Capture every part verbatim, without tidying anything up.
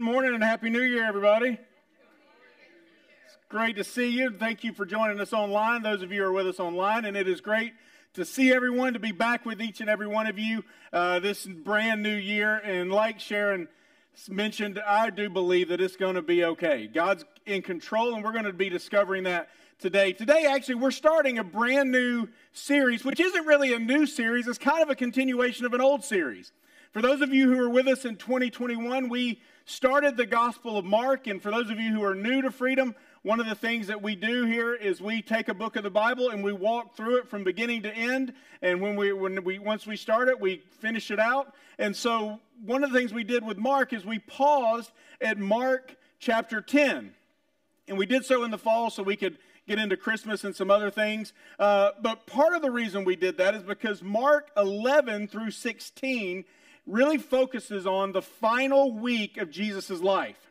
Good morning and Happy New Year, everybody. It's great to see you. Thank you for joining us online, those of you who are with us online, and it is great to see everyone, to be back with each and every one of you uh, this brand new year. And like Sharon mentioned, I do believe that it's going to be okay. God's in control, and we're going to be discovering that today. Today, actually, we're starting a brand new series, which isn't really a new series. It's kind of a continuation of an old series. For those of you who were with us in twenty twenty-one, we started the Gospel of Mark, and for those of you who are new to Freedom, one of the things that we do here is we take a book of the Bible and we walk through it from beginning to end, and when we, when we once we start it, we finish it out. And so one of the things we did with Mark is we paused at Mark chapter ten, and we did so in the fall so we could get into Christmas and some other things. Uh, but part of the reason we did that is because Mark eleven through sixteen really focuses on the final week of Jesus' life.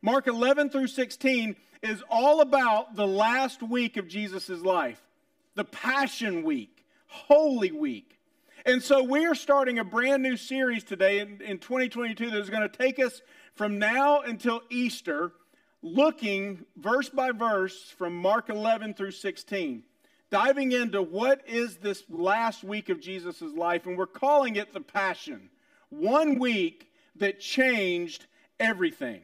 Mark eleven through sixteen is all about the last week of Jesus' life, the Passion Week, Holy Week. And so we're starting a brand new series today in, in twenty twenty-two that is going to take us from now until Easter, looking verse by verse from Mark eleven through sixteen. Diving into what is this last week of Jesus' life, and we're calling it the Passion. One week that changed everything.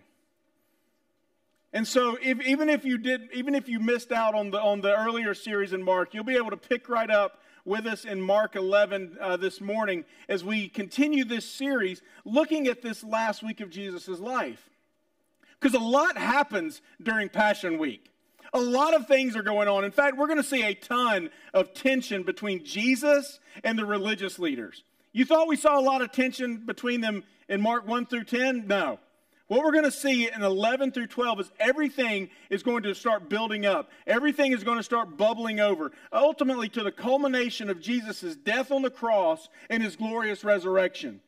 And so if, even if you did, even if you missed out on the on the earlier series in Mark, you'll be able to pick right up with us in Mark eleven uh, this morning as we continue this series looking at this last week of Jesus' life. Because a lot happens during Passion Week. A lot of things are going on. In fact, we're going to see a ton of tension between Jesus and the religious leaders. You thought we saw a lot of tension between them in Mark one through ten? No. What we're going to see in eleven through twelve is everything is going to start building up. Everything is going to start bubbling over, ultimately to the culmination of Jesus' death on the cross and his glorious resurrection.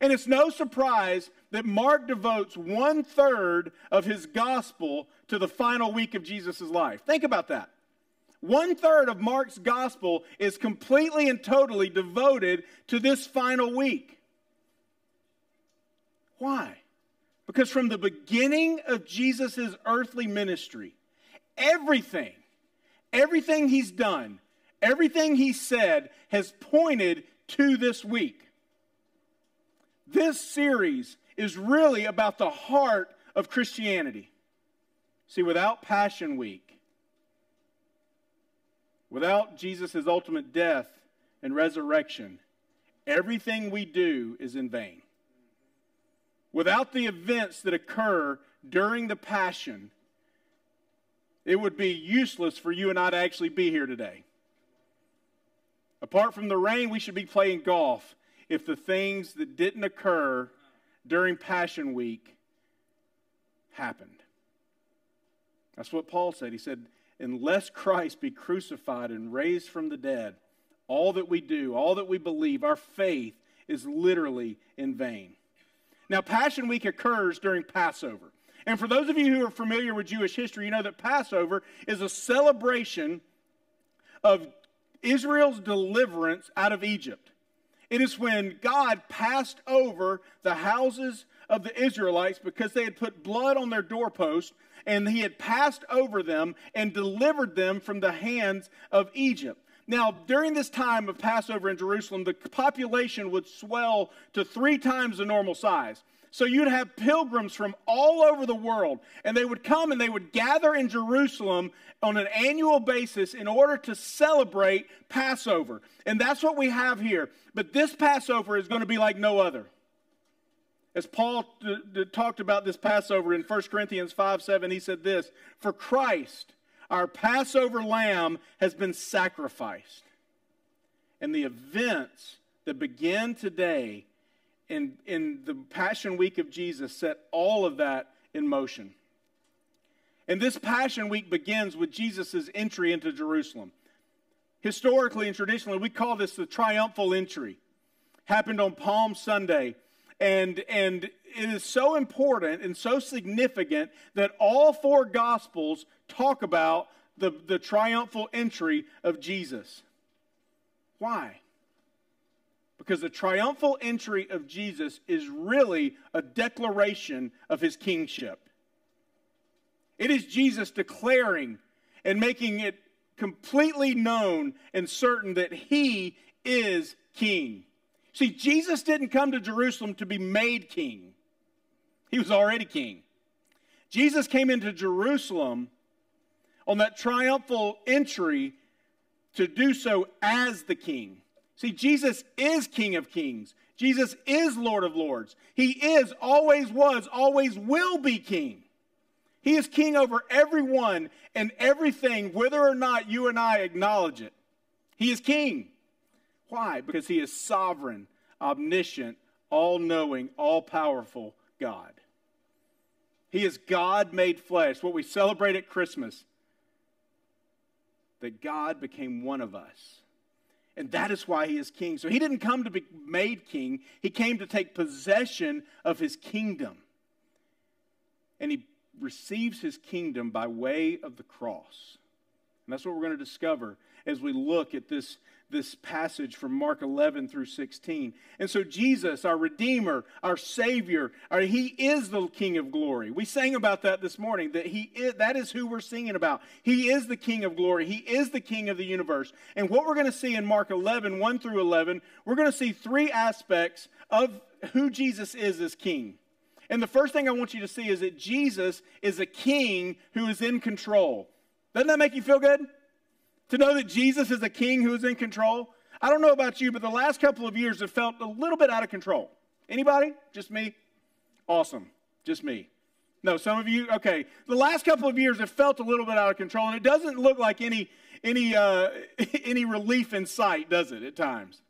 And it's no surprise that Mark devotes one-third of his gospel to the final week of Jesus' life. Think about that. One-third of Mark's gospel is completely and totally devoted to this final week. Why? Because from the beginning of Jesus' earthly ministry, everything, everything he's done, everything he said has pointed to this week. This series is really about the heart of Christianity. See, without Passion Week, without Jesus' ultimate death and resurrection, everything we do is in vain. Without the events that occur during the Passion, it would be useless for you and I to actually be here today. Apart from the rain, we should be playing golf if the things that didn't occur during Passion Week happened. That's what Paul said. He said, unless Christ be crucified and raised from the dead, all that we do, all that we believe, our faith is literally in vain. Now, Passion Week occurs during Passover. And for those of you who are familiar with Jewish history, you know that Passover is a celebration of Israel's deliverance out of Egypt. It is when God passed over the houses of the Israelites because they had put blood on their doorpost, and he had passed over them and delivered them from the hands of Egypt. Now, during this time of Passover in Jerusalem, the population would swell to three times the normal size. So you'd have pilgrims from all over the world, and they would come and they would gather in Jerusalem on an annual basis in order to celebrate Passover. And that's what we have here. But this Passover is going to be like no other. As Paul d- d- talked about this Passover in First Corinthians five seven, he said this, "For Christ, our Passover lamb, has been sacrificed." And the events that begin today in, in the Passion Week of Jesus set all of that in motion. And this Passion Week begins with Jesus' entry into Jerusalem. Historically and traditionally, we call this the triumphal entry. Happened on Palm Sunday. And, and it is so important and so significant that all four Gospels talk about the, the triumphal entry of Jesus. Why? because the triumphal entry of Jesus is really a declaration of his kingship. It is Jesus declaring and making it completely known and certain that he is king. See, Jesus didn't come to Jerusalem to be made king. He was already king. Jesus came into Jerusalem on that triumphal entry to do so as the king. See, Jesus is King of Kings. Jesus is Lord of Lords. He is, always was, always will be king. He is king over everyone and everything, whether or not you and I acknowledge it. He is king. Why? Because he is sovereign, omniscient, all-knowing, all-powerful God. He is God made flesh, what we celebrate at Christmas, that God became one of us. And that is why he is king. So he didn't come to be made king. He came to take possession of his kingdom. And he receives his kingdom by way of the cross. And that's what we're going to discover as we look at this, this passage from Mark eleven through sixteen. And so Jesus, our Redeemer, our Savior, our, he is the King of glory. We sang about that this morning, that he is, that is who we're singing about. He is the King of glory. He is the King of the universe. And what we're going to see in Mark eleven, one through eleven, we're going to see three aspects of who Jesus is as King. And the first thing I want you to see is that Jesus is a king who is in control. Doesn't that make you feel good? To know that Jesus is a king who is in control? I don't know about you, but the last couple of years have felt a little bit out of control. Anybody? Just me? Awesome. Just me. No, some of you? Okay. The last couple of years have felt a little bit out of control, and it doesn't look like any, any, uh, any relief in sight, does it, at times?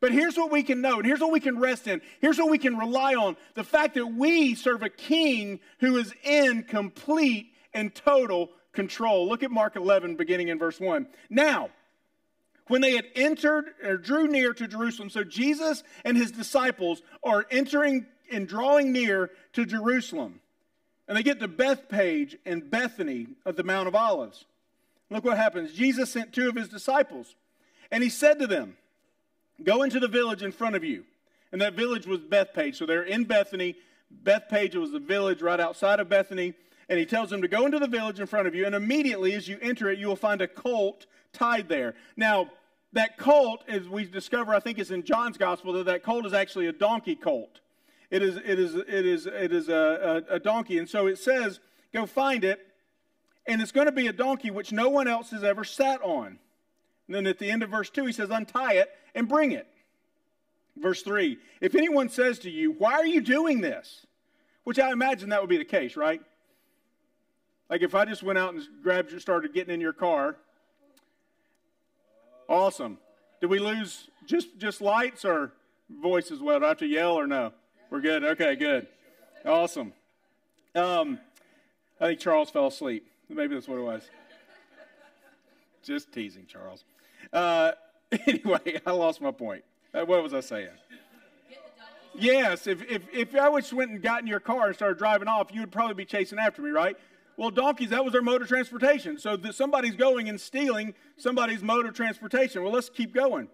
But here's what we can know, and here's what we can rest in. Here's what we can rely on. The fact that we serve a king who is in complete and total control. Look at Mark eleven, beginning in verse one. Now, when they had entered or drew near to Jerusalem, so Jesus and his disciples are entering and drawing near to Jerusalem. And they get to Bethphage and Bethany of the Mount of Olives. Look what happens. Jesus sent two of his disciples, and he said to them, "Go into the village in front of you." And that village was Bethphage. So they're in Bethany. Bethphage was the village right outside of Bethany. And he tells them to go into the village in front of you. And immediately as you enter it, you will find a colt tied there. Now, that colt, as we discover, I think it's in John's gospel, that that colt is actually a donkey colt. It is, it is, it is, it is a, a, a donkey. And so it says, go find it. And it's going to be a donkey which no one else has ever sat on. And then at the end of verse two, he says, untie it and bring it. Verse three, if anyone says to you, why are you doing this? Which I imagine that would be the case, right? Like if I just went out and grabbed you, started getting in your car. Awesome. Did we lose just, just lights or voice as well? Do I have to yell or no? We're good. Okay, good. Awesome. Um, I think Charles fell asleep. Maybe that's what it was. Just teasing, Charles. Uh, anyway, I lost my point. Uh, what was I saying? Yes, if, if, if I just went and got in your car and started driving off, you would probably be chasing after me, right? Well, donkeys, that was their mode of transportation. So the, somebody's going and stealing somebody's mode of transportation. Well, let's keep going.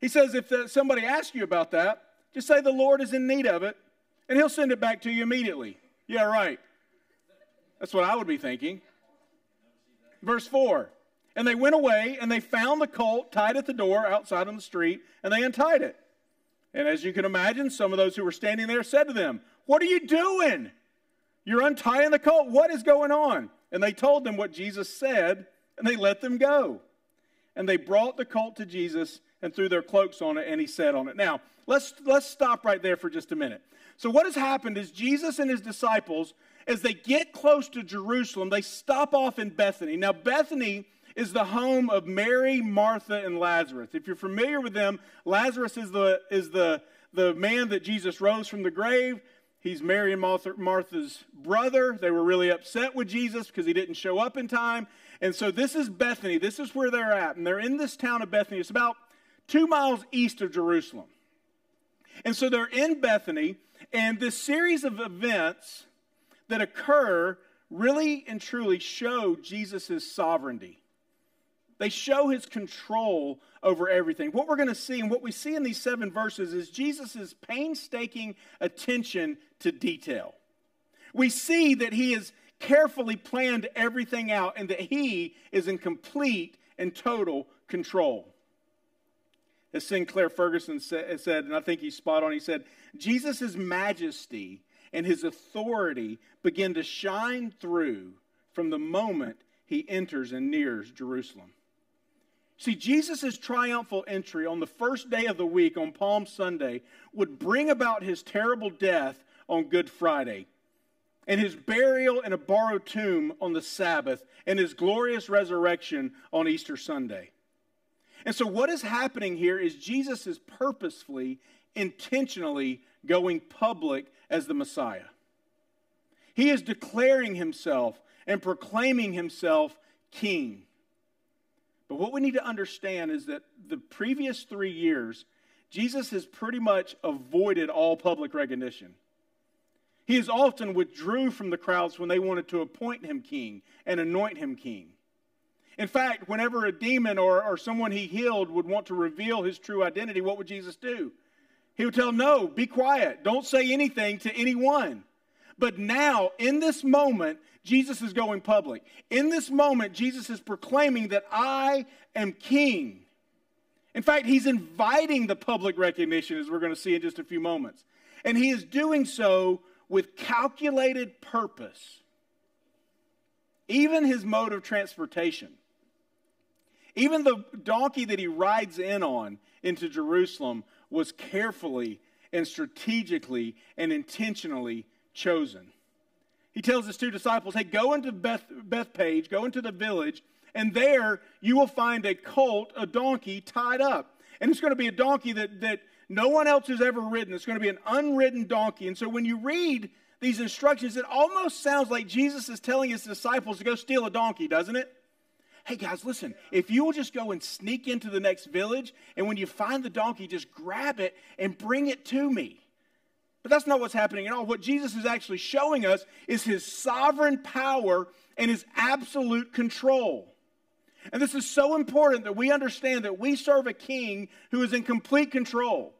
He says if the, somebody asks you about that, just say the Lord is in need of it, and he'll send it back to you immediately. Yeah, right. That's what I would be thinking. Verse four. And they went away, and they found the colt tied at the door outside on the street, and they untied it. And as you can imagine, some of those who were standing there said to them, "What are you doing? You're untying the colt. What is going on?" And they told them what Jesus said, and they let them go. And they brought the colt to Jesus and threw their cloaks on it, and he sat on it. Now, let's, let's stop right there for just a minute. So what has happened is Jesus and his disciples, as they get close to Jerusalem, they stop off in Bethany. Now, Bethany is the home of Mary, Martha, and Lazarus. If you're familiar with them, Lazarus is the, is the, the man that Jesus rose from the grave. He's Mary and Martha, Martha's brother. They were really upset with Jesus because he didn't show up in time. And so this is Bethany. This is where they're at. And they're in this town of Bethany. It's about two miles east of Jerusalem. And so they're in Bethany. And this series of events that occur really and truly show Jesus' sovereignty. They show his control over everything. What we're going to see and what we see in these seven verses is Jesus' painstaking attention to detail. We see that he has carefully planned everything out and that he is in complete and total control. As Sinclair Ferguson said, and I think he's spot on, he said, Jesus' majesty and his authority begin to shine through from the moment he enters and nears Jerusalem. See, Jesus' triumphal entry on the first day of the week, on Palm Sunday, would bring about his terrible death on Good Friday, and his burial in a borrowed tomb on the Sabbath, and his glorious resurrection on Easter Sunday. And so what is happening here is Jesus is purposefully, intentionally going public as the Messiah. He is declaring himself and proclaiming himself king. But what we need to understand is that the previous three years, Jesus has pretty much avoided all public recognition. He has often withdrew from the crowds when they wanted to appoint him king and anoint him king. In fact, whenever a demon or, or someone he healed would want to reveal his true identity, what would Jesus do? He would tell, no, be quiet. Don't say anything to anyone. But now, in this moment, Jesus is going public. In this moment, Jesus is proclaiming that I am king. In fact, he's inviting the public recognition, as we're going to see in just a few moments. And he is doing so with calculated purpose. Even his mode of transportation, even the donkey that he rides in on into Jerusalem, was carefully and strategically and intentionally chosen. He tells his two disciples, hey, go into Beth, Bethphage, go into the village, and there you will find a colt, a donkey, tied up. And it's going to be a donkey that, that no one else has ever ridden. It's going to be an unridden donkey. And so when you read these instructions, it almost sounds like Jesus is telling his disciples to go steal a donkey, doesn't it? Hey guys, listen, if you will just go and sneak into the next village, and when you find the donkey, just grab it and bring it to me. But that's not what's happening at all. What Jesus is actually showing us is his sovereign power and his absolute control. And this is so important that we understand that we serve a king who is in complete control.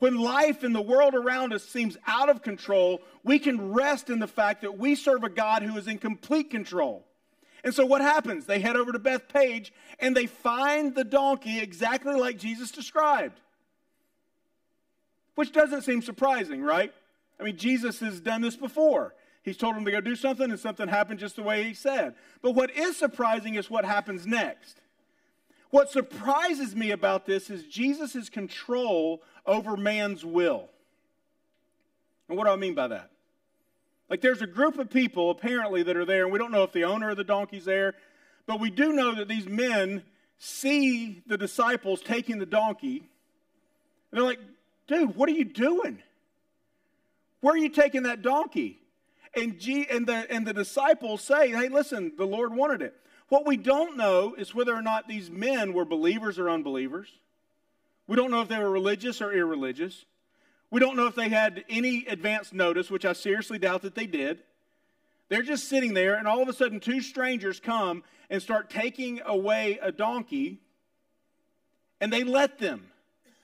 When life and the world around us seems out of control, we can rest in the fact that we serve a God who is in complete control. And so what happens? They head over to Bethphage, and they find the donkey exactly like Jesus described. Which doesn't seem surprising, right? I mean, Jesus has done this before. He's told them to go do something, and something happened just the way he said. But what is surprising is what happens next. What surprises me about this is Jesus' control over man's will. And what do I mean by that? Like, there's a group of people, apparently, that are there, and we don't know if the owner of the donkey's there, but we do know that these men see the disciples taking the donkey, and they're like, dude, what are you doing? Where are you taking that donkey? And, G- and, the, and the disciples say, hey, listen, the Lord wanted it. What we don't know is whether or not these men were believers or unbelievers. We don't know if they were religious or irreligious. We don't know if they had any advance notice, which I seriously doubt that they did. They're just sitting there, and all of a sudden two strangers come and start taking away a donkey, and they let them.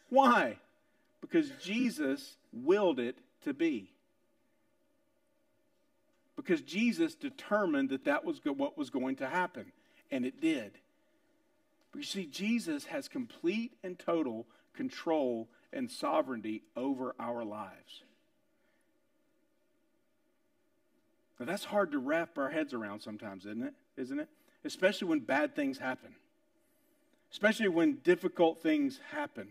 Why? Because Jesus willed it to be. Because Jesus determined that that was what was going to happen, and it did. But you see, Jesus has complete and total control and sovereignty over our lives. Now, that's hard to wrap our heads around sometimes, isn't it? Isn't it? Especially when bad things happen. Especially when difficult things happen.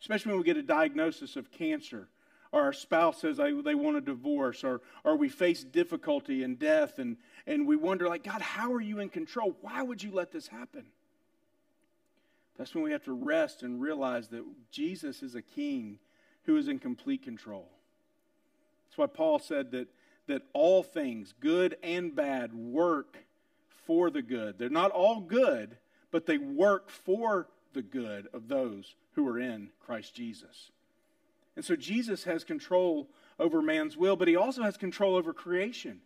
Especially when we get a diagnosis of cancer, or our spouse says they want a divorce, or, or we face difficulty and death, and, and we wonder, like, God, how are you in control? Why would you let this happen? That's when we have to rest and realize that Jesus is a king who is in complete control. That's why Paul said that, that all things, good and bad, work for the good. They're not all good, but they work for the good of those who are in Christ Jesus. And so Jesus has control over man's will, but he also has control over creation.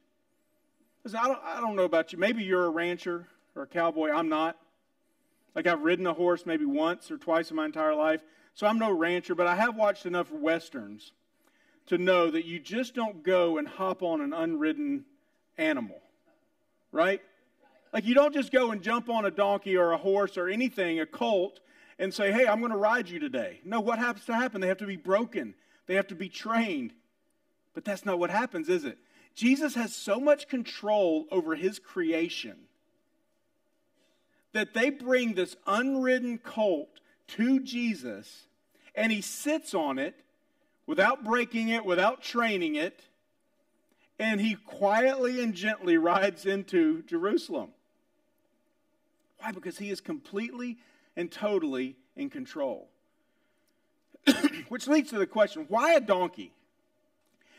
Listen, I don't, I don't know about you. Maybe you're a rancher or a cowboy. I'm not. Like, I've ridden a horse maybe once or twice in my entire life, so I'm no rancher, but I have watched enough Westerns to know that you just don't go and hop on an unridden animal, right? Like, you don't just go and jump on a donkey or a horse or anything, a colt, and say, hey, I'm going to ride you today. No, what happens to happen? They have to be broken. They have to be trained. But that's not what happens, is it? Jesus has so much control over his creation that they bring this unridden colt to Jesus, and he sits on it without breaking it, without training it, and he quietly and gently rides into Jerusalem. Why? Because he is completely and totally in control. Which leads to the question, why a donkey?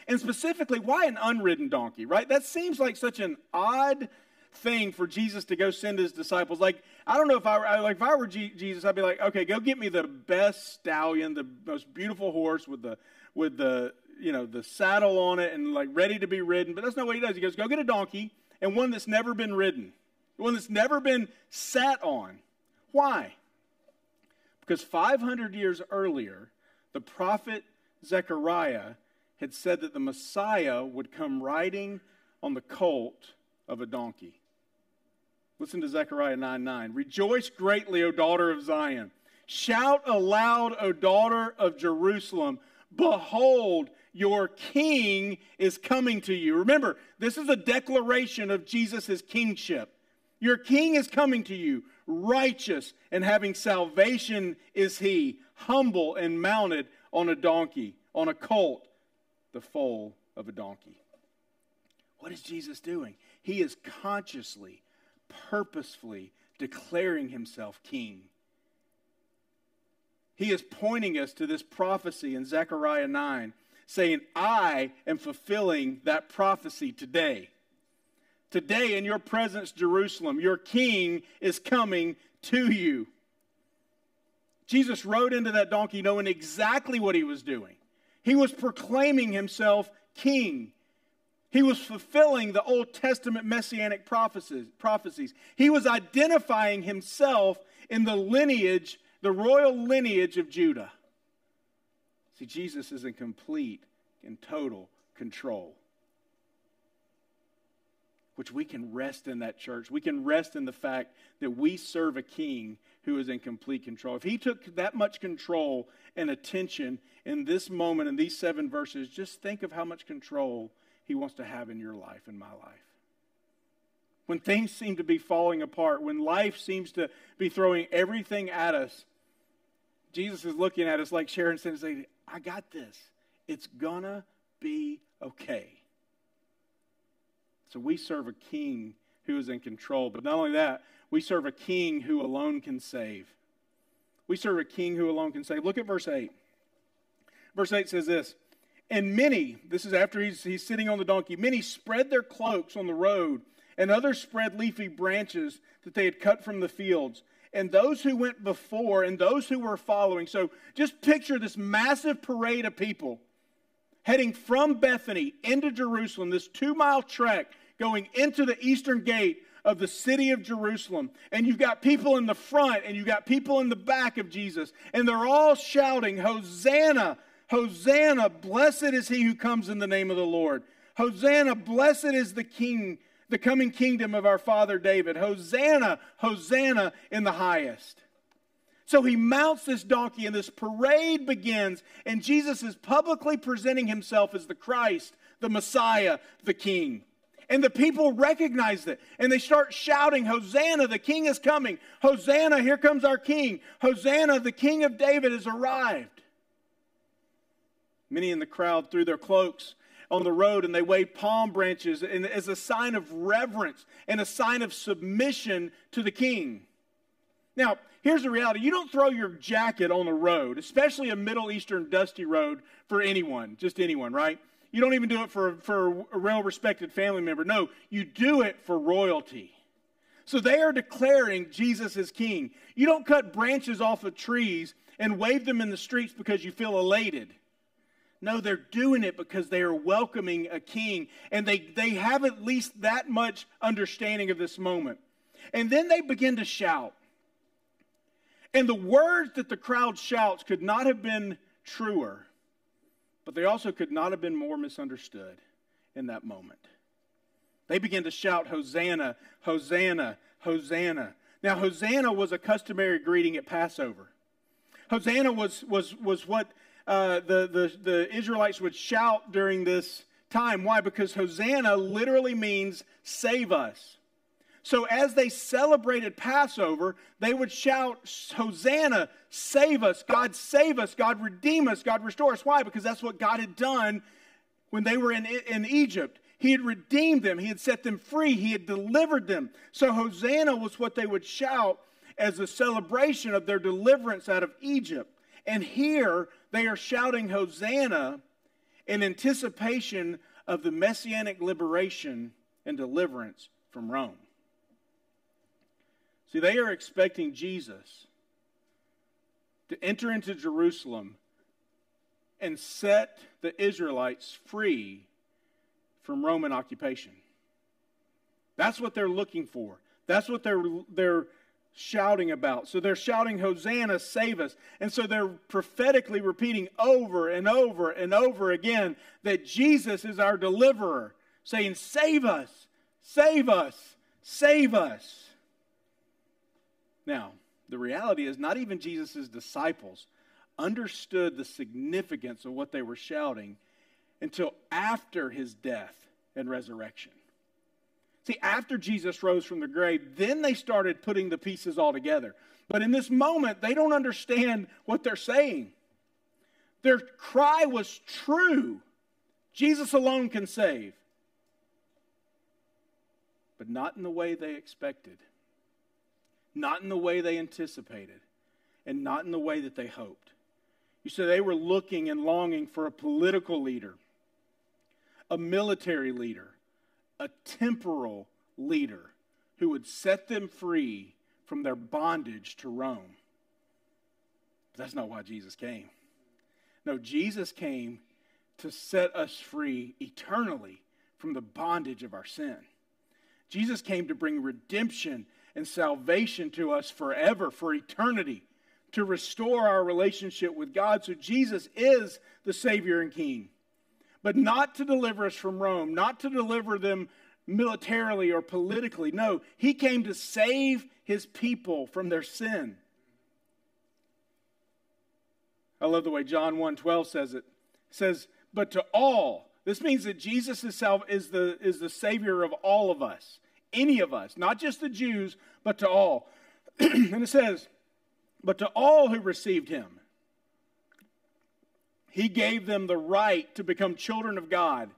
And specifically, why an unridden donkey, right? That seems like such an odd thing for Jesus to go send his disciples. Like, I don't know if I were, like, if I were G- Jesus, I'd be like, okay, go get me the best stallion, the most beautiful horse with the, with the, you know, the saddle on it and like ready to be ridden. But that's not what he does. He goes, go get a donkey and one that's never been ridden, one that's never been sat on. Why? Because five hundred years earlier, the prophet Zechariah had said that the Messiah would come riding on the colt of a donkey. Listen to Zechariah nine nine. Rejoice greatly, O daughter of Zion. Shout aloud, O daughter of Jerusalem. Behold, your king is coming to you. Remember, this is a declaration of Jesus' kingship. Your king is coming to you, righteous and having salvation is he, humble and mounted on a donkey, on a colt, the foal of a donkey. What is Jesus doing? He is consciously, purposefully declaring himself king. He is pointing us to this prophecy in Zechariah nine, saying, I am fulfilling that prophecy today. Today in your presence, Jerusalem, your king is coming to you. Jesus rode into that donkey knowing exactly what he was doing. He was proclaiming himself king. He was fulfilling the Old Testament messianic prophecies. He was identifying himself in the lineage, the royal lineage of Judah. See, Jesus is in complete and total control, which we can rest in that, church. We can rest in the fact that we serve a king who is in complete control. If he took that much control and attention in this moment, in these seven verses, just think of how much control he wants to have in your life, in my life. When things seem to be falling apart, when life seems to be throwing everything at us, Jesus is looking at us like Sharon said, saying, I got this. It's gonna be okay. So we serve a king who is in control. But not only that, we serve a king who alone can save. We serve a king who alone can save. Look at verse eight. Verse eight says this, and many, this is after he's, he's sitting on the donkey, many spread their cloaks on the road, and others spread leafy branches that they had cut from the fields. And those who went before and those who were following. So just picture this massive parade of people heading from Bethany into Jerusalem, this two-mile trek going into the eastern gate of the city of Jerusalem. And you've got people in the front, and you've got people in the back of Jesus. And they're all shouting, Hosanna, Hosanna, blessed is he who comes in the name of the Lord. Hosanna, blessed is the king, the coming kingdom of our father David. Hosanna, Hosanna in the highest. So he mounts this donkey and this parade begins, and Jesus is publicly presenting himself as the Christ, the Messiah, the King. And the people recognize it, and they start shouting, Hosanna, the King is coming. Hosanna, here comes our King. Hosanna, the King of David has arrived. Many in the crowd threw their cloaks on the road, and they waved palm branches as a sign of reverence and a sign of submission to the King. Now, here's the reality. You don't throw your jacket on the road, especially a Middle Eastern dusty road, for anyone, just anyone, right? You don't even do it for, for a well-respected family member. No, you do it for royalty. So they are declaring Jesus as king. You don't cut branches off of trees and wave them in the streets because you feel elated. No, they're doing it because they are welcoming a king, and they, they have at least that much understanding of this moment. And then they begin to shout. And the words that the crowd shouts could not have been truer, but they also could not have been more misunderstood in that moment. They began to shout, Hosanna, Hosanna, Hosanna. Now, Hosanna was a customary greeting at Passover. Hosanna was, was, was what uh, the, the, the Israelites would shout during this time. Why? Because Hosanna literally means save us. So as they celebrated Passover, they would shout, Hosanna, save us, God save us, God redeem us, God restore us. Why? Because that's what God had done when they were in, in Egypt. He had redeemed them. He had set them free. He had delivered them. So Hosanna was what they would shout as a celebration of their deliverance out of Egypt. And here they are shouting Hosanna in anticipation of the messianic liberation and deliverance from Rome. See, they are expecting Jesus to enter into Jerusalem and set the Israelites free from Roman occupation. That's what they're looking for. That's what they're, they're shouting about. So they're shouting, Hosanna, save us. And so they're prophetically repeating over and over and over again that Jesus is our deliverer, saying, save us, save us, save us. Now, the reality is not even Jesus' disciples understood the significance of what they were shouting until after his death and resurrection. See, after Jesus rose from the grave, then they started putting the pieces all together. But in this moment, they don't understand what they're saying. Their cry was true. Jesus alone can save. But not in the way they expected. Not in the way they anticipated, and not in the way that they hoped. You see, they were looking and longing for a political leader, a military leader, a temporal leader who would set them free from their bondage to Rome. But that's not why Jesus came. No, Jesus came to set us free eternally from the bondage of our sin. Jesus came to bring redemption and salvation to us forever, for eternity, to restore our relationship with God. So Jesus is the Savior and King, but not to deliver us from Rome, not to deliver them militarily or politically. No, he came to save his people from their sin. I love the way John one twelve says it. It says, but to all. This means that Jesus is, sal- is, the, is the Savior of all of us. Any of us, not just the Jews, but to all. And it says, but to all who received him, he gave them the right to become children of God,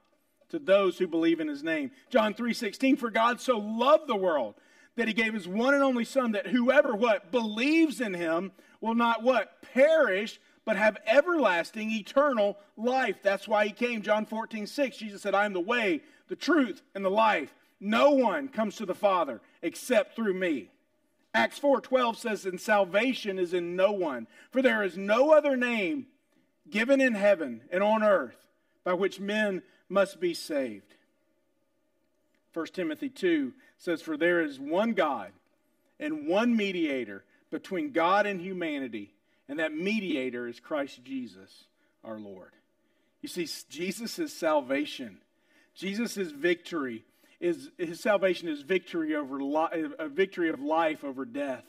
to those who believe in his name. John three sixteen, for God so loved the world that he gave his one and only Son, that whoever, what, believes in him will not, what, perish, but have everlasting, eternal life. That's why he came. John fourteen six, Jesus said, I am the way, the truth, and the life. No one comes to the Father except through me. Acts four twelve says, and salvation is in no one, for there is no other name given in heaven and on earth by which men must be saved. First Timothy two says, for there is one God and one mediator between God and humanity, and that mediator is Christ Jesus, our Lord. You see, Jesus' salvation, Jesus' victory, Is, his salvation is victory over li- a victory of life over death,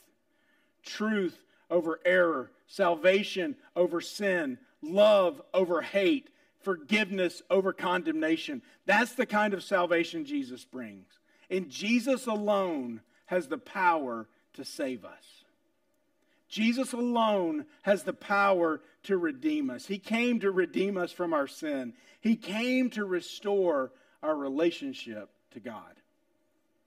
truth over error, salvation over sin, love over hate, forgiveness over condemnation. That's the kind of salvation Jesus brings. And Jesus alone has the power to save us. Jesus alone has the power to redeem us. He came to redeem us from our sin. He came to restore our relationship to God.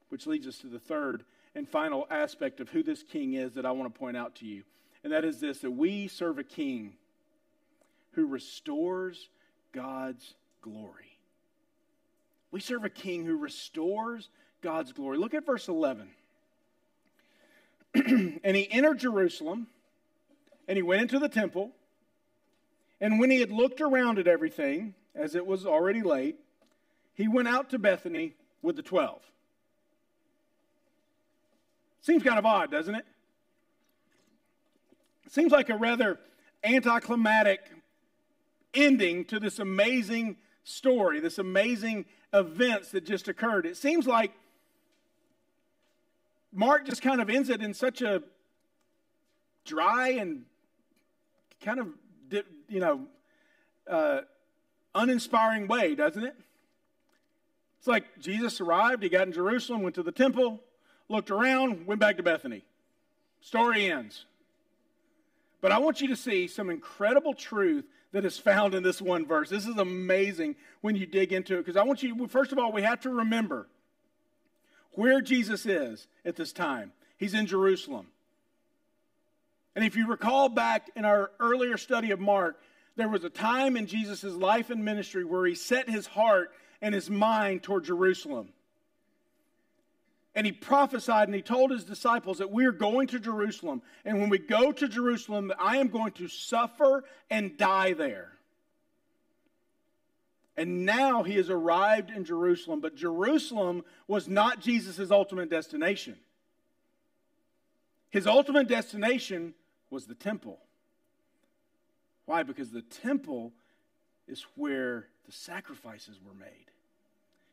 Which leads us to the third and final aspect of who this king is that I want to point out to you. And that is this, that we serve a king who restores God's glory. We serve a king who restores God's glory. Look at verse eleven. And he entered Jerusalem, and he went into the temple, and when he had looked around at everything, as it was already late, he went out to Bethany with the twelve. Seems kind of odd, doesn't it? seems like a rather anticlimactic ending to this amazing story, this amazing events that just occurred. It seems like Mark just kind of ends it in such a dry and kind of, you know, uh, uninspiring way, doesn't it? It's like Jesus arrived, he got in Jerusalem, went to the temple, looked around, went back to Bethany. Story ends. But I want you to see some incredible truth that is found in this one verse. This is amazing when you dig into it, because I want you, first of all, we have to remember where Jesus is at this time. He's in Jerusalem. And if you recall back in our earlier study of Mark, there was a time in Jesus' life and ministry where he set his heart and his mind toward Jerusalem. And he prophesied and he told his disciples that we are going to Jerusalem. And when we go to Jerusalem, I am going to suffer and die there. And now he has arrived in Jerusalem. But Jerusalem was not Jesus' ultimate destination. His ultimate destination was the temple. Why? Because the temple is where the sacrifices were made.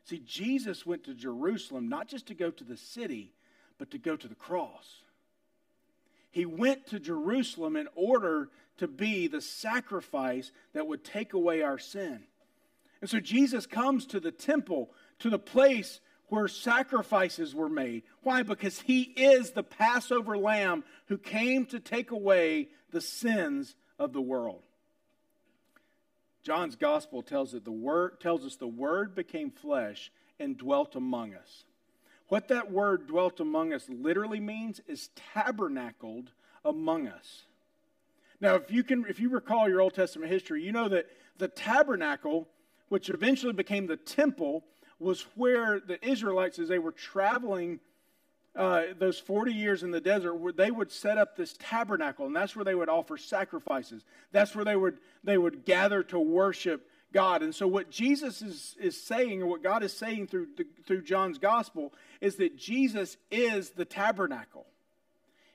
See, Jesus went to Jerusalem not just to go to the city, but to go to the cross. He went to Jerusalem in order to be the sacrifice that would take away our sin. And so Jesus comes to the temple, to the place where sacrifices were made. Why? Because he is the Passover lamb who came to take away the sins of the world. John's gospel tells that the word tells us the word became flesh and dwelt among us. What that word dwelt among us literally means is tabernacled among us. Now, if you can, if you recall your Old Testament history, you know that the tabernacle, which eventually became the temple, was where the Israelites, as they were traveling uh, those forty years in the desert, where they would set up this tabernacle, and that's where they would offer sacrifices. That's where they would they would gather to worship God. And so what Jesus is, is saying, or what God is saying through through John's gospel, is that Jesus is the tabernacle.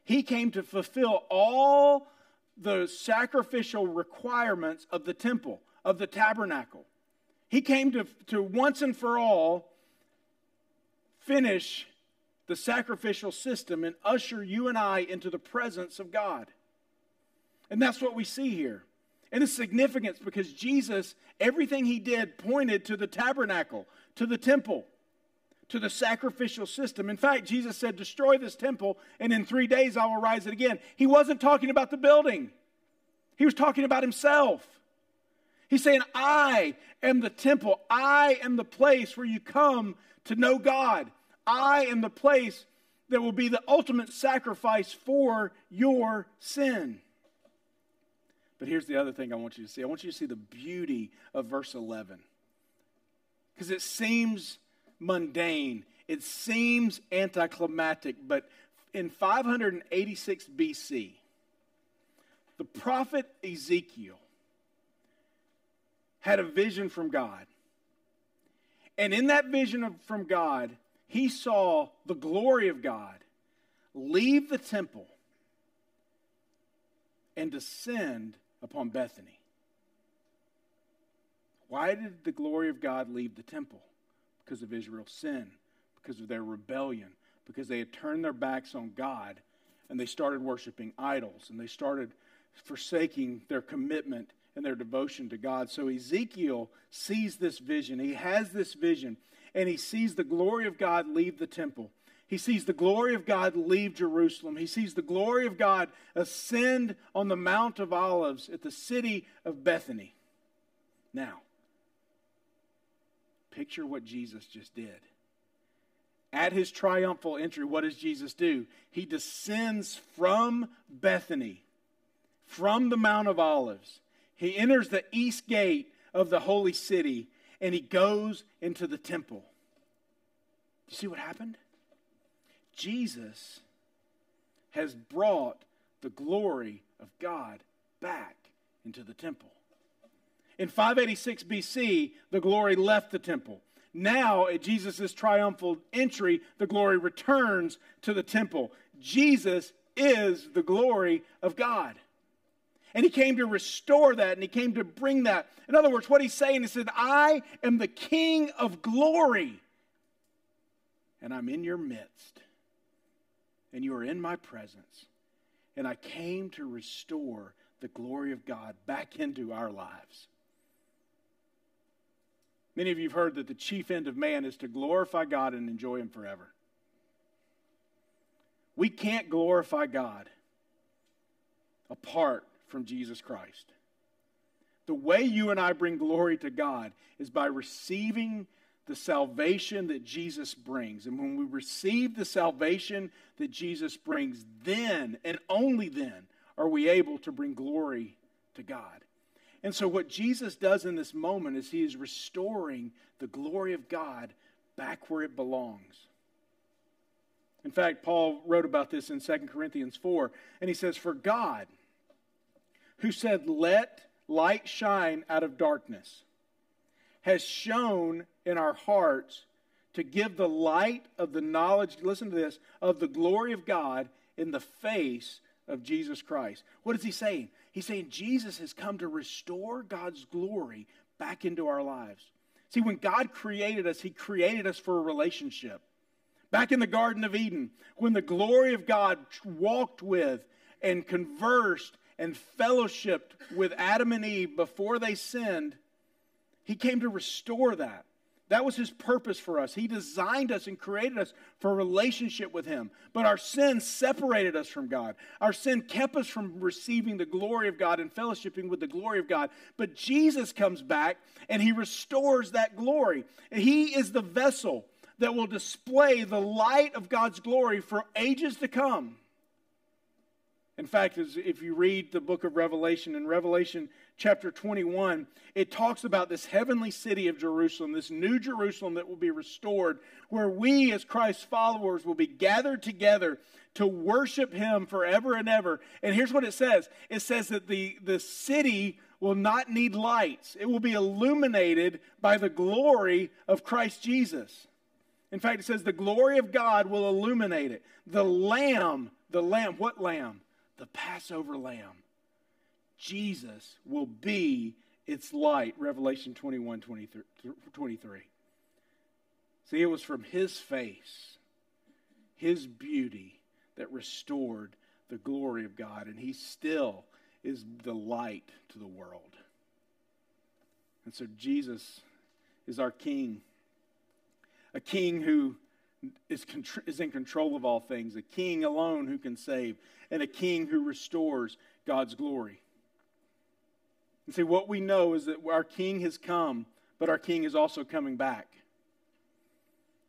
He came to fulfill all the sacrificial requirements of the temple, of the tabernacle. He came to, to once and for all finish the sacrificial system and usher you and I into the presence of God. And that's what we see here. And it's significant because Jesus, everything he did pointed to the tabernacle, to the temple, to the sacrificial system. In fact, Jesus said, "Destroy this temple, and in three days I will rise it again." He wasn't talking about the building. He was talking about himself. He's saying, I am the temple. I am the place where you come to know God. I am the place that will be the ultimate sacrifice for your sin. But here's the other thing I want you to see. I want you to see the beauty of verse eleven. Because it seems mundane. It seems anticlimactic. But in five eighty-six B C, the prophet Ezekiel had a vision from God. And in that vision of, from God, he saw the glory of God leave the temple and descend upon Bethany. Why did the glory of God leave the temple? Because of Israel's sin, because of their rebellion, because they had turned their backs on God and they started worshiping idols and they started forsaking their commitment and their devotion to God. So Ezekiel sees this vision. He has this vision. And he sees the glory of God leave the temple. He sees the glory of God leave Jerusalem. He sees the glory of God ascend on the Mount of Olives at the city of Bethany. Now, picture what Jesus just did. At his triumphal entry, what does Jesus do? He descends from Bethany, from the Mount of Olives. He enters the east gate of the holy city, and he goes into the temple. Do you see what happened? Jesus has brought the glory of God back into the temple. In five eighty-six B C, the glory left the temple. Now, at Jesus' triumphal entry, the glory returns to the temple. Jesus is the glory of God. And he came to restore that, and he came to bring that. In other words, what he's saying is that I am the King of glory, and I'm in your midst, and you are in my presence, and I came to restore the glory of God back into our lives. Many of you have heard that the chief end of man is to glorify God and enjoy him forever. We can't glorify God apart from Jesus Christ. The way you and I bring glory to God is by receiving the salvation that Jesus brings. And when we receive the salvation that Jesus brings, then and only then are we able to bring glory to God. And so what Jesus does in this moment is he is restoring the glory of God back where it belongs. In fact, Paul wrote about this in Second Corinthians four, and he says, "For God, who said, 'Let light shine out of darkness,' has shone in our hearts to give the light of the knowledge," listen to this, "of the glory of God in the face of Jesus Christ." What is he saying? He's saying Jesus has come to restore God's glory back into our lives. See, when God created us, he created us for a relationship. Back in the Garden of Eden, when the glory of God walked with and conversed and fellowshiped with Adam and Eve before they sinned, he came to restore that. That was his purpose for us. He designed us and created us for a relationship with him. But our sin separated us from God. Our sin kept us from receiving the glory of God and fellowshipping with the glory of God. But Jesus comes back and he restores that glory. He is the vessel that will display the light of God's glory for ages to come. In fact, if you read the book of Revelation, in Revelation chapter twenty-one, it talks about this heavenly city of Jerusalem, this new Jerusalem that will be restored, where we as Christ's followers will be gathered together to worship him forever and ever. And here's what it says. It says that the, the city will not need lights. It will be illuminated by the glory of Christ Jesus. In fact, it says the glory of God will illuminate it. The Lamb, the Lamb, what Lamb? The Passover Lamb, Jesus, will be its light, Revelation twenty-one, twenty-three. See, it was from his face, his beauty, that restored the glory of God, and he still is the light to the world. And so Jesus is our King, a King who Is, is in control of all things, a King alone who can save, and a King who restores God's glory. And see, what we know is that our King has come, but our King is also coming back.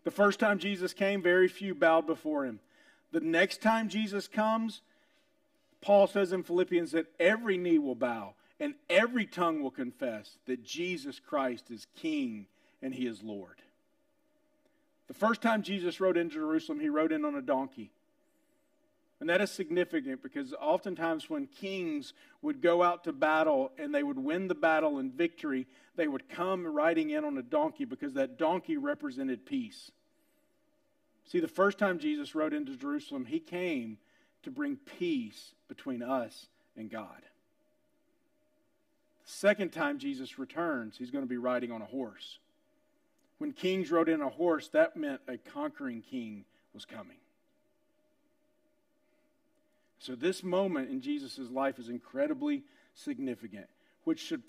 The first time Jesus came, very few bowed before him. The next time Jesus comes, Paul says in Philippians that every knee will bow and every tongue will confess that Jesus Christ is King and he is Lord. The first time Jesus rode into Jerusalem, he rode in on a donkey. And that is significant because oftentimes when kings would go out to battle and they would win the battle in victory, they would come riding in on a donkey because that donkey represented peace. See, the first time Jesus rode into Jerusalem, he came to bring peace between us and God. The second time Jesus returns, he's going to be riding on a horse. When kings rode in a horse, that meant a conquering king was coming. So this moment in Jesus' life is incredibly significant, which should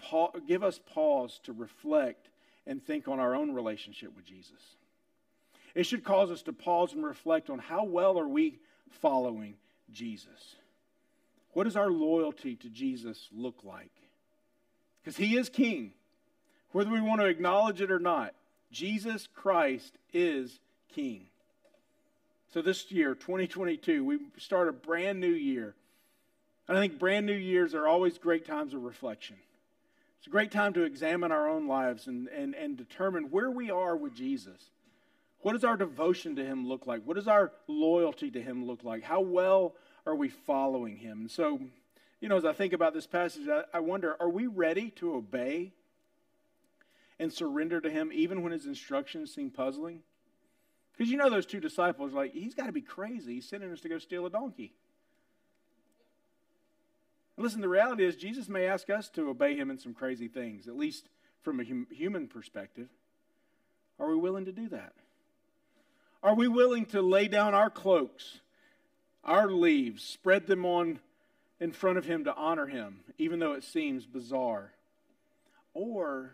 give us pause to reflect and think on our own relationship with Jesus. It should cause us to pause and reflect on how well are we following Jesus? What does our loyalty to Jesus look like? Because he is King, whether we want to acknowledge it or not. Jesus Christ is King. So this year, twenty twenty-two, we start a brand new year. And I think brand new years are always great times of reflection. It's a great time to examine our own lives and, and, and determine where we are with Jesus. What does our devotion to him look like? What does our loyalty to him look like? How well are we following him? And so, you know, as I think about this passage, I, I wonder, are we ready to obey and surrender to him even when his instructions seem puzzling? Because you know those two disciples like, he's got to be crazy. He's sending us to go steal a donkey. And listen, the reality is Jesus may ask us to obey him in some crazy things, at least from a hum- human perspective. Are we willing to do that? Are we willing to lay down our cloaks, our leaves, spread them on in front of him to honor him, even though it seems bizarre? Or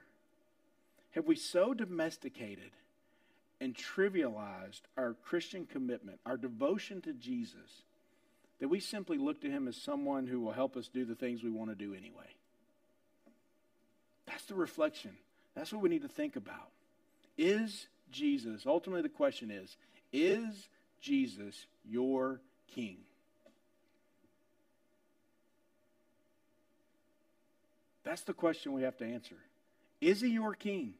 have we so domesticated and trivialized our Christian commitment, our devotion to Jesus, that we simply look to him as someone who will help us do the things we want to do anyway? That's the reflection. That's what we need to think about. Is Jesus, ultimately the question is, is Jesus your King? That's the question we have to answer. Is he your King?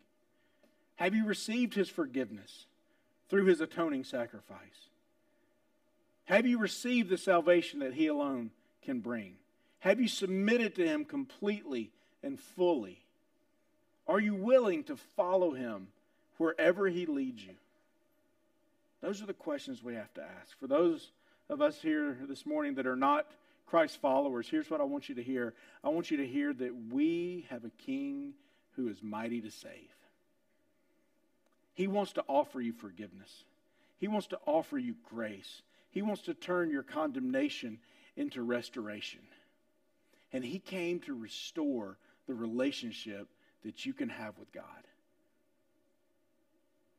Have you received his forgiveness through his atoning sacrifice? Have you received the salvation that he alone can bring? Have you submitted to him completely and fully? Are you willing to follow him wherever he leads you? Those are the questions we have to ask. For those of us here this morning that are not Christ followers, here's what I want you to hear. I want you to hear that we have a King who is mighty to save. He wants to offer you forgiveness. He wants to offer you grace. He wants to turn your condemnation into restoration. And he came to restore the relationship that you can have with God.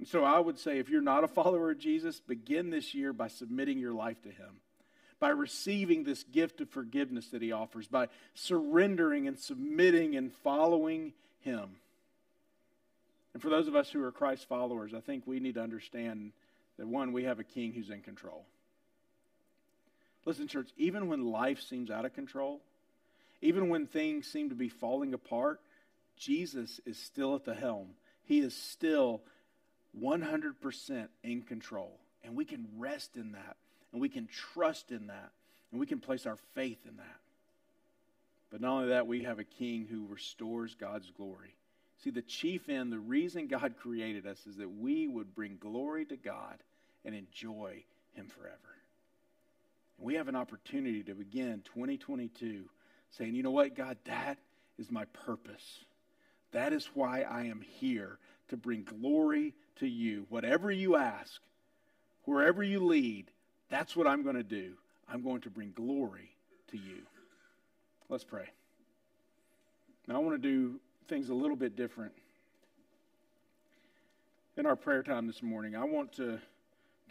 And so I would say, if you're not a follower of Jesus, begin this year by submitting your life to him, by receiving this gift of forgiveness that he offers, by surrendering and submitting and following him. And for those of us who are Christ followers, I think we need to understand that, one, we have a King who's in control. Listen, church, even when life seems out of control, even when things seem to be falling apart, Jesus is still at the helm. He is still one hundred percent in control. And we can rest in that, and we can trust in that, and we can place our faith in that. But not only that, we have a King who restores God's glory. See, the chief end, the reason God created us is that we would bring glory to God and enjoy him forever. And we have an opportunity to begin twenty twenty-two saying, you know what, God, that is my purpose. That is why I am here, to bring glory to you. Whatever you ask, wherever you lead, that's what I'm going to do. I'm going to bring glory to you. Let's pray. Now I want to do things a little bit different in our prayer time this morning. I want to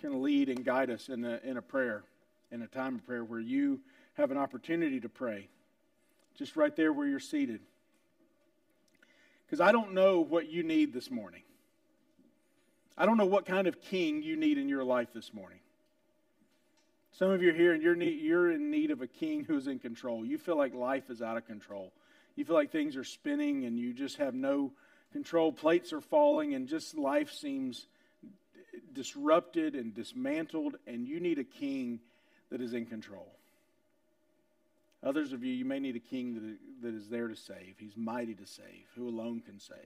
kind of lead and guide us in a, in a prayer, in a time of prayer where you have an opportunity to pray, just right there where you're seated. Because I don't know what you need this morning. I don't know what kind of King you need in your life this morning. Some of you are here and you're, need, you're in need of a King who's in control. You feel like life is out of control. You feel like things are spinning and you just have no control. Plates are falling and just life seems disrupted and dismantled, and you need a King that is in control. Others of you, you may need a King that, that is there to save. He's mighty to save, who alone can save.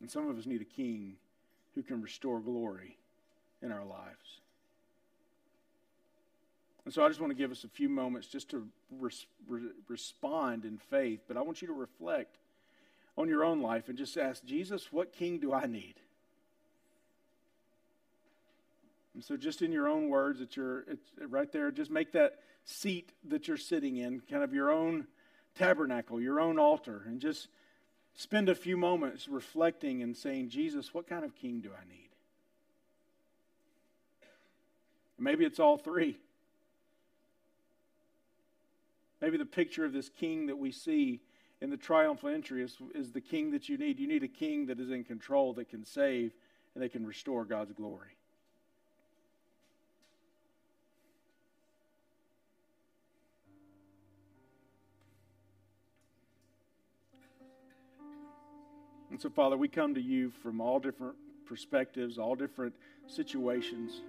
And some of us need a King who can restore glory in our lives. And so I just want to give us a few moments just to res- re- respond in faith, but I want you to reflect on your own life and just ask, Jesus, what King do I need? And so just in your own words, it's your, it's right there, just make that seat that you're sitting in kind of your own tabernacle, your own altar, and just spend a few moments reflecting and saying, Jesus, what kind of King do I need? Maybe it's all three. Maybe the picture of this King that we see in the triumphal entry is, is the King that you need. You need a King that is in control, that can save, and that can restore God's glory. And so, Father, we come to you from all different perspectives, all different situations.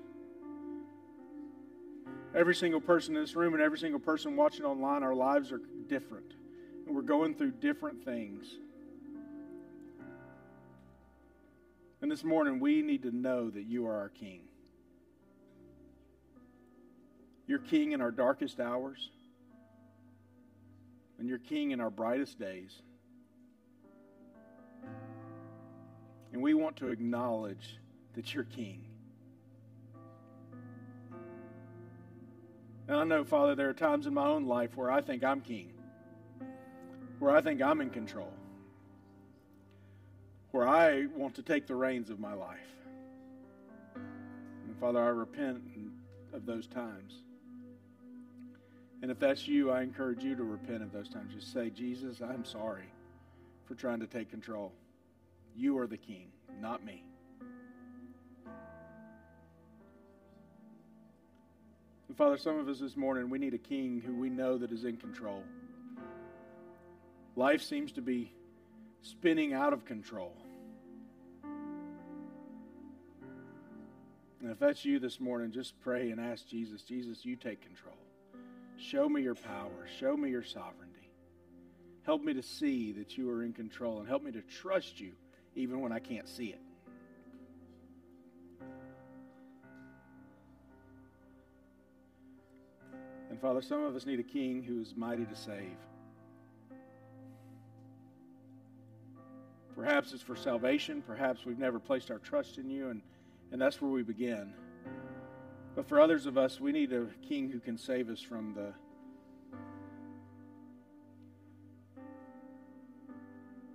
Every single person in this room and every single person watching online, our lives are different. And we're going through different things. And this morning, we need to know that you are our King. You're King in our darkest hours, and you're King in our brightest days. And we want to acknowledge that you're King. And I know, Father, there are times in my own life where I think I'm King, where I think I'm in control, where I want to take the reins of my life. And Father, I repent of those times. And if that's you, I encourage you to repent of those times. Just say, Jesus, I'm sorry for trying to take control. You are the King, not me. And Father, some of us this morning, we need a King who we know that is in control. Life seems to be spinning out of control. And if that's you this morning, just pray and ask Jesus, Jesus, you take control. Show me your power. Show me your sovereignty. Help me to see that you are in control, and help me to trust you even when I can't see it. And Father, some of us need a King who is mighty to save. Perhaps it's for salvation. Perhaps we've never placed our trust in you, and, and that's where we begin. But for others of us, we need a King who can save us from the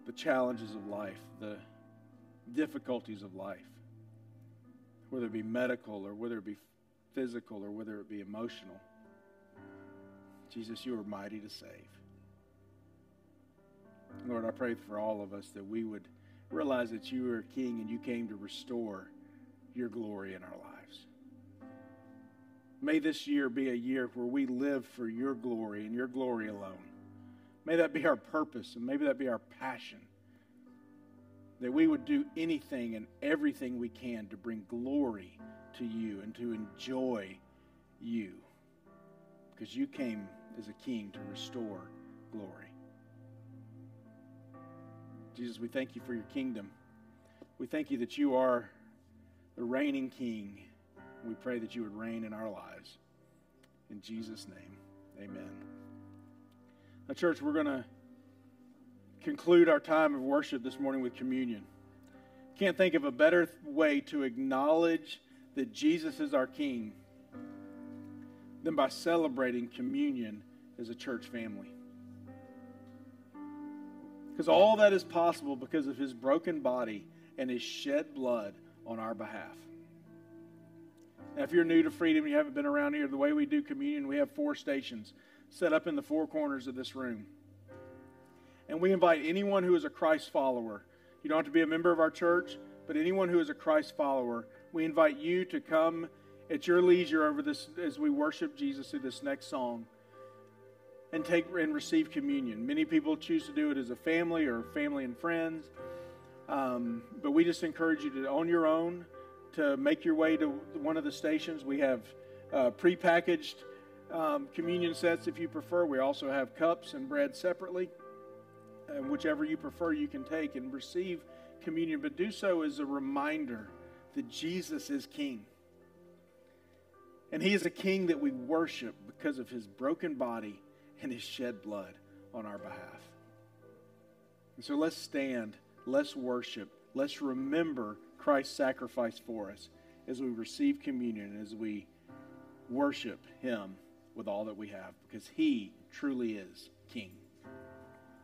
the challenges of life, the difficulties of life, whether it be medical or whether it be physical or whether it be emotional. Jesus, you are mighty to save. Lord, I pray for all of us that we would realize that you are King and you came to restore your glory in our lives. May this year be a year where we live for your glory and your glory alone. May that be our purpose, and maybe that be our passion, that we would do anything and everything we can to bring glory to you and to enjoy you, because you came as a King to restore glory. Jesus, we thank you for your kingdom. We thank you that you are the reigning King. We pray that you would reign in our lives. In Jesus' name, amen. Now, church, we're going to conclude our time of worship this morning with communion. Can't think of a better way to acknowledge that Jesus is our King than by celebrating communion as a church family. Because all that is possible because of his broken body and his shed blood on our behalf. Now, if you're new to Freedom, you haven't been around here, the way we do communion, we have four stations set up in the four corners of this room. And we invite anyone who is a Christ follower. You don't have to be a member of our church, but anyone who is a Christ follower, we invite you to come at your leisure over this as we worship Jesus through this next song, and take and receive communion. Many people choose to do it as a family or family and friends. Um, but we just encourage you to, on your own, to make your way to one of the stations. We have uh, prepackaged um, communion sets if you prefer. We also have cups and bread separately. And whichever you prefer, you can take and receive communion. But do so as a reminder that Jesus is King. And he is a King that we worship because of his broken body and his shed blood on our behalf. And so let's stand, let's worship, let's remember Christ's sacrifice for us as we receive communion, as we worship him with all that we have, because he truly is King.